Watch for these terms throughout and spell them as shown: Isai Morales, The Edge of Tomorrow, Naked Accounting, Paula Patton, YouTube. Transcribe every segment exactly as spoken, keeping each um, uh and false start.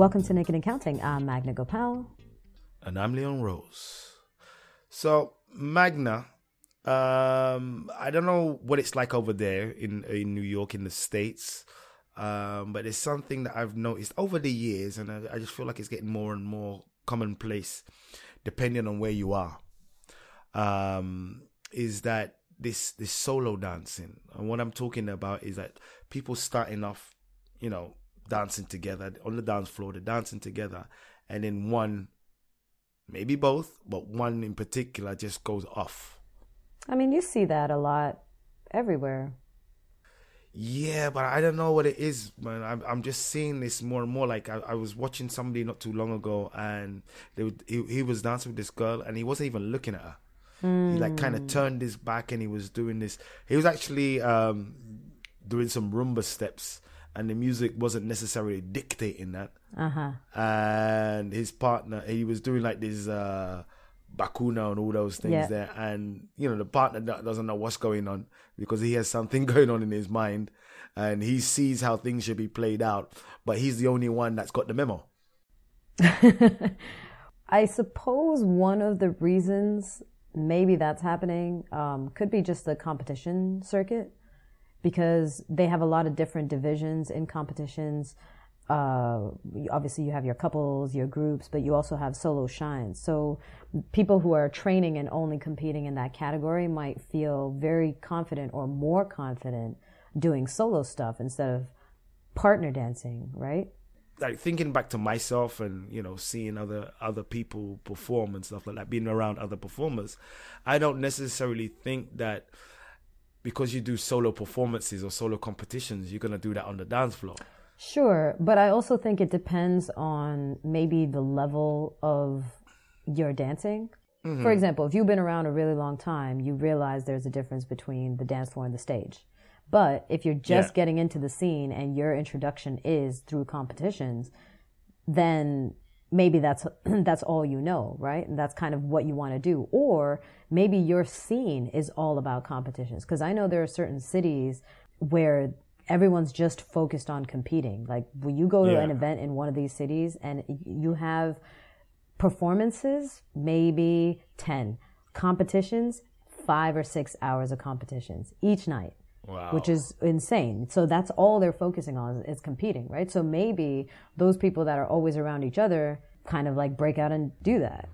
Welcome to Naked Accounting. I'm Magna Gopal. And I'm Leon Rose. So, Magna, um, I don't know what it's like over there in, in New York, in the States, um, but it's something that I've noticed over the years, and I, I just feel like it's getting more and more commonplace, depending on where you are, um, is that this this solo dancing. And what I'm talking about is that people starting off, you know, dancing together on the dance floor, they're dancing together, and then one, maybe both, but one in particular just goes off. I mean, you see that a lot everywhere. Yeah, but I don't know what it is, man. I'm, I'm just seeing this more and more. Like, I, I was watching somebody not too long ago, and they would, he, he was dancing with this girl, and he wasn't even looking at her. Mm. He, like, kind of turned his back, and he was doing this. He was actually um, doing some Roomba steps, and the music wasn't necessarily dictating that. Uh-huh. And his partner, he was doing like this uh, bakuna and all those things yeah. there. And, you know, the partner doesn't know what's going on because he has something going on in his mind. And he sees how things should be played out. But he's the only one that's got the memo. I suppose one of the reasons maybe that's happening um, could be just the competition circuit, because they have a lot of different divisions in competitions. Uh, obviously, you have your couples, your groups, but you also have solo shines. So people who are training and only competing in that category might feel very confident or more confident doing solo stuff instead of partner dancing, right? Like, thinking back to myself and, you know, seeing other other people perform and stuff like that, being around other performers, I don't necessarily think that because you do solo performances or solo competitions, you're going to do that on the dance floor. Sure, but I also think it depends on maybe the level of your dancing. Mm-hmm. For example, if you've been around a really long time, you realize there's a difference between the dance floor and the stage. But if you're just yeah. getting into the scene and your introduction is through competitions, then maybe that's that's all you know, right? And that's kind of what you want to do. Or maybe your scene is all about competitions. Because I know there are certain cities where everyone's just focused on competing. Like, when you go to yeah. an event in one of these cities and you have performances, maybe ten. Competitions, five or six hours of competitions each night. Wow. Which is insane. So that's all they're focusing on is competing, right? So maybe those people that are always around each other kind of like break out and do that.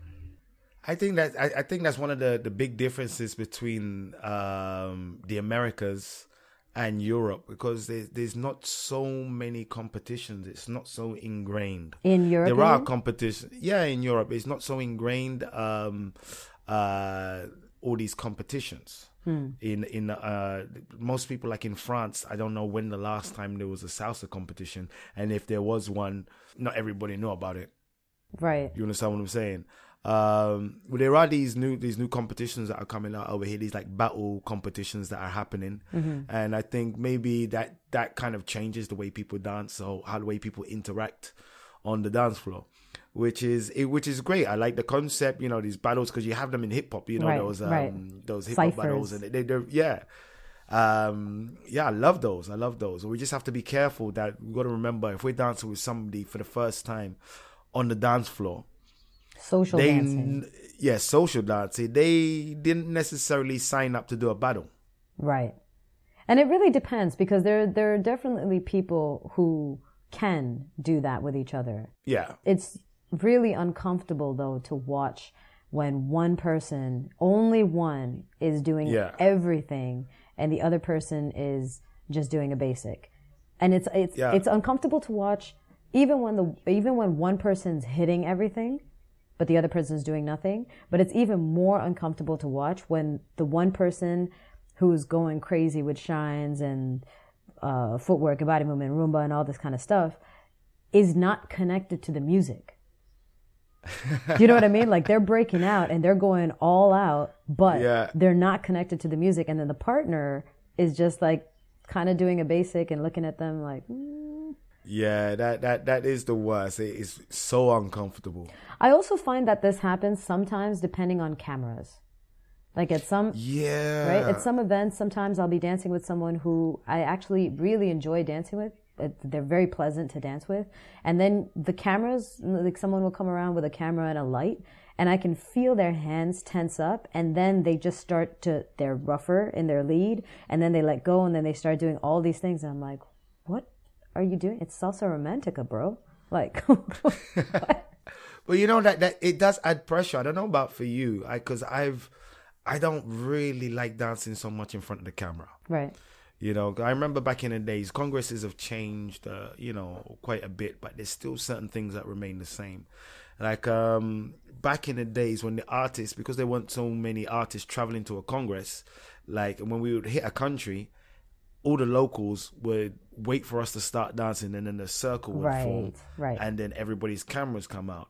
I think that I, I think that's one of the, the big differences between um, the Americas and Europe, because there's, there's not so many competitions. It's not so ingrained. In Europe? There are competitions. Yeah, in Europe. It's not so ingrained, um, uh, all these competitions. Hmm. In in uh, most people, like in France, I don't know when the last time there was a salsa competition, and if there was one, not everybody knew about it. Right. You understand what I'm saying? Um, well, there are these new these new competitions that are coming out over here. These like battle competitions that are happening, mm-hmm. and I think maybe that that kind of changes the way people dance, or how the way people interact on the dance floor. Which is which is great. I like the concept, you know, these battles, because you have them in hip hop, you know, right, those um, right. those hip hop battles, and they, they're yeah, um, yeah. I love those. I love those. We just have to be careful that we got to remember, if we're dancing with somebody for the first time on the dance floor, social they, dancing, yeah, social dancing. They didn't necessarily sign up to do a battle, right? And it really depends, because there there are definitely people who can do that with each other. Yeah, it's really uncomfortable, though, to watch when one person, only one, is doing yeah. everything and the other person is just doing a basic. And it's it's yeah. it's uncomfortable to watch, even when the even when one person's hitting everything but the other person's doing nothing. But it's even more uncomfortable to watch when the one person who's going crazy with shines and uh, footwork and body movement, Roomba and all this kind of stuff, is not connected to the music. Do you know what I mean? Like, they're breaking out and they're going all out, but yeah. they're not connected to the music. And then the partner is just like kind of doing a basic and looking at them like, mm. yeah, that, that, that is the worst. It is so uncomfortable. I also find that this happens sometimes depending on cameras. Like at some, yeah, right. At some events, sometimes I'll be dancing with someone who I actually really enjoy dancing with, they're very pleasant to dance with. And then the cameras, like someone will come around with a camera and a light, and I can feel their hands tense up, and then they just start to, they're rougher in their lead, and then they let go, and then they start doing all these things, and I'm like, what are you doing? It's salsa romantica, bro. Like, what? But you know, that, that it does add pressure. I don't know about for you, I, because I've, I don't really like dancing so much in front of the camera. Right. You know, I remember back in the days, congresses have changed, uh, you know, quite a bit, but there's still certain things that remain the same. Like um, back in the days when the artists, because there weren't so many artists traveling to a congress, like when we would hit a country, all the locals would wait for us to start dancing, and then the circle would right, form, right. and then everybody's cameras come out.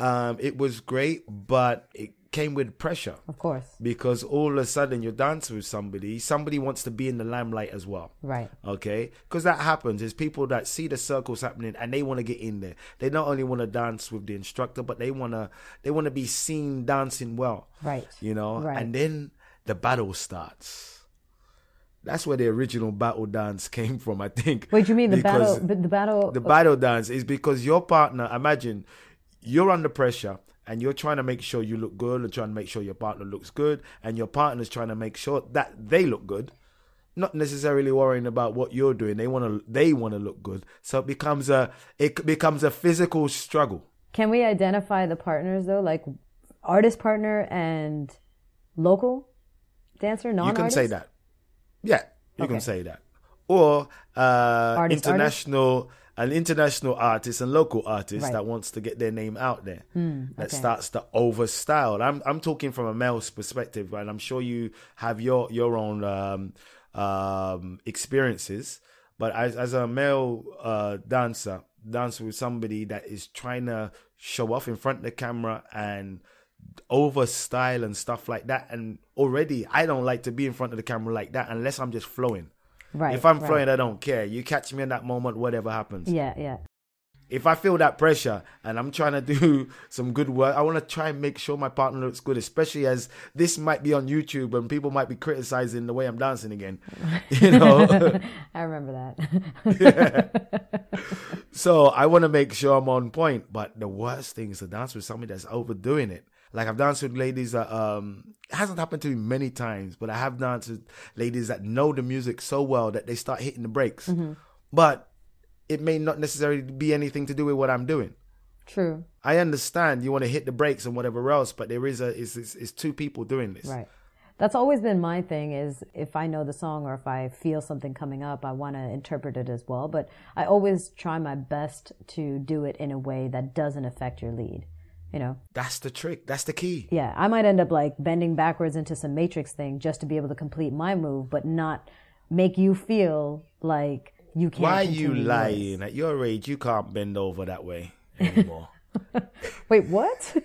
Um, it was great, but it came with pressure. Of course. Because all of a sudden you're dancing with somebody. Somebody wants to be in the limelight as well. Right. Okay? Because that happens. There's people that see the circles happening and they want to get in there. They not only want to dance with the instructor, but they want to they want to be seen dancing well. Right. You know? Right. And then the battle starts. That's where the original battle dance came from, I think. What do you mean? The battle, the battle... The battle dance is because your partner, imagine... You're under pressure and you're trying to make sure you look good, or trying to make sure your partner looks good, and your partner's trying to make sure that they look good. Not necessarily worrying about what you're doing. They want to they want to look good. So it becomes a it becomes a physical struggle. Can we identify the partners though? Like artist partner and local dancer, non-artist? You can say that. Yeah, you okay. can say that. Or uh, artist, international artist? An international artist and local artist right. that wants to get their name out there, mm, okay. that starts to overstyle. I'm I'm talking from a male's perspective, and I'm sure you have your your own um, um, experiences. But as as a male uh, dancer, dance with somebody that is trying to show off in front of the camera and overstyle and stuff like that. And already, I don't like to be in front of the camera like that unless I'm just flowing. Right, if I'm right. flowing, I don't care. You catch me in that moment, whatever happens. Yeah, yeah. If I feel that pressure and I'm trying to do some good work, I want to try and make sure my partner looks good, especially as this might be on YouTube and people might be criticizing the way I'm dancing again. You know? I remember that. Yeah. So I want to make sure I'm on point. But the worst thing is to dance with somebody that's overdoing it. Like I've danced with ladies that, um, it hasn't happened to me many times, but I have danced with ladies that know the music so well that they start hitting the brakes. Mm-hmm. But it may not necessarily be anything to do with what I'm doing. True. I understand you want to hit the brakes and whatever else, but there is a, it's, it's, it's two people doing this. Right. That's always been my thing is if I know the song or if I feel something coming up, I want to interpret it as well. But I always try my best to do it in a way that doesn't affect your lead. You know, that's the trick. That's the key. Yeah. I might end up like bending backwards into some matrix thing just to be able to complete my move, but not make you feel like you can't. Why are you lying? At your age, you can't bend over that way anymore. Wait, what?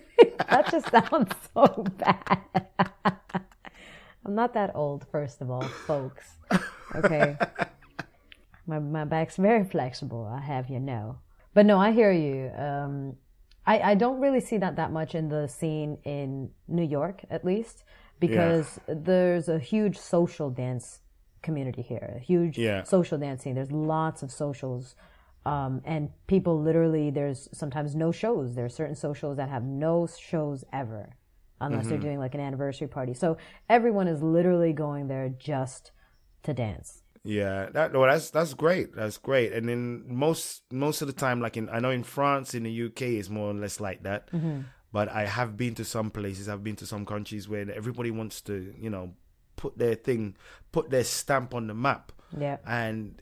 That just sounds so bad. I'm not that old, first of all, folks. Okay. My, my back's very flexible. I have you know. But no, I hear you. Um, I, I don't really see that that much in the scene in New York, at least, because yeah. there's a huge social dance community here, a huge yeah. social dancing. There's lots of socials, um, and people literally, there's sometimes no shows. There are certain socials that have no shows ever, unless mm-hmm. they're doing like an anniversary party. So everyone is literally going there just to dance. Yeah, that well, that's that's great. That's great. And then most most of the time, like in I know in France, in the U K, it's more or less like that. Mm-hmm. But I have been to some places. I've been to some countries where everybody wants to, you know, put their thing, put their stamp on the map. Yeah. And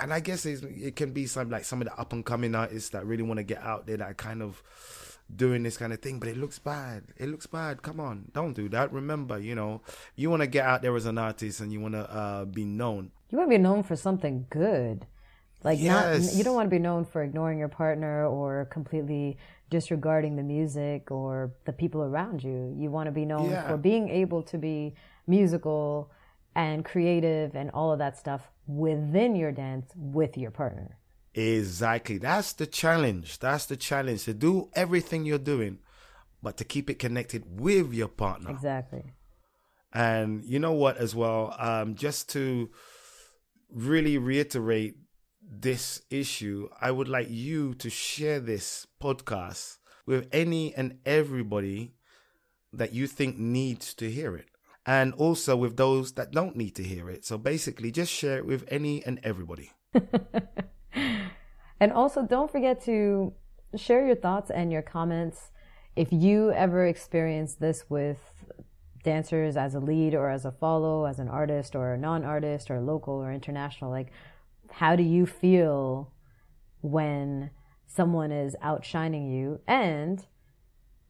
and I guess it's, it can be some like some of the up and coming artists that really want to get out there that are kind of doing this kind of thing. But it looks bad. It looks bad. Come on, don't do that. Remember, you know, you want to get out there as an artist and you want to uh, be known. You want to be known for something good. Like yes. not, you don't want to be known for ignoring your partner or completely disregarding the music or the people around you. You want to be known yeah. for being able to be musical and creative and all of that stuff within your dance with your partner. Exactly. That's the challenge. That's the challenge. To do everything you're doing, but to keep it connected with your partner. Exactly. And you know what as well, um, just to really reiterate this issue, I would like you to share this podcast with any and everybody that you think needs to hear it. And also with those that don't need to hear it. So basically, just share it with any and everybody. And also, don't forget to share your thoughts and your comments. If you ever experience this with dancers as a lead or as a follow, as an artist or a non-artist or local or international, like, how do you feel when someone is outshining you? And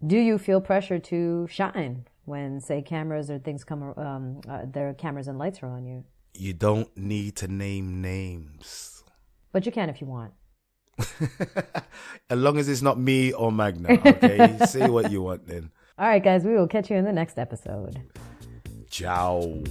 do you feel pressure to shine when, say, cameras or things come, um, uh, their cameras and lights are on you? You don't need to name names. But you can if you want. As long as it's not me or Magna, okay? Say what you want then. All right, guys, we will catch you in the next episode. Ciao.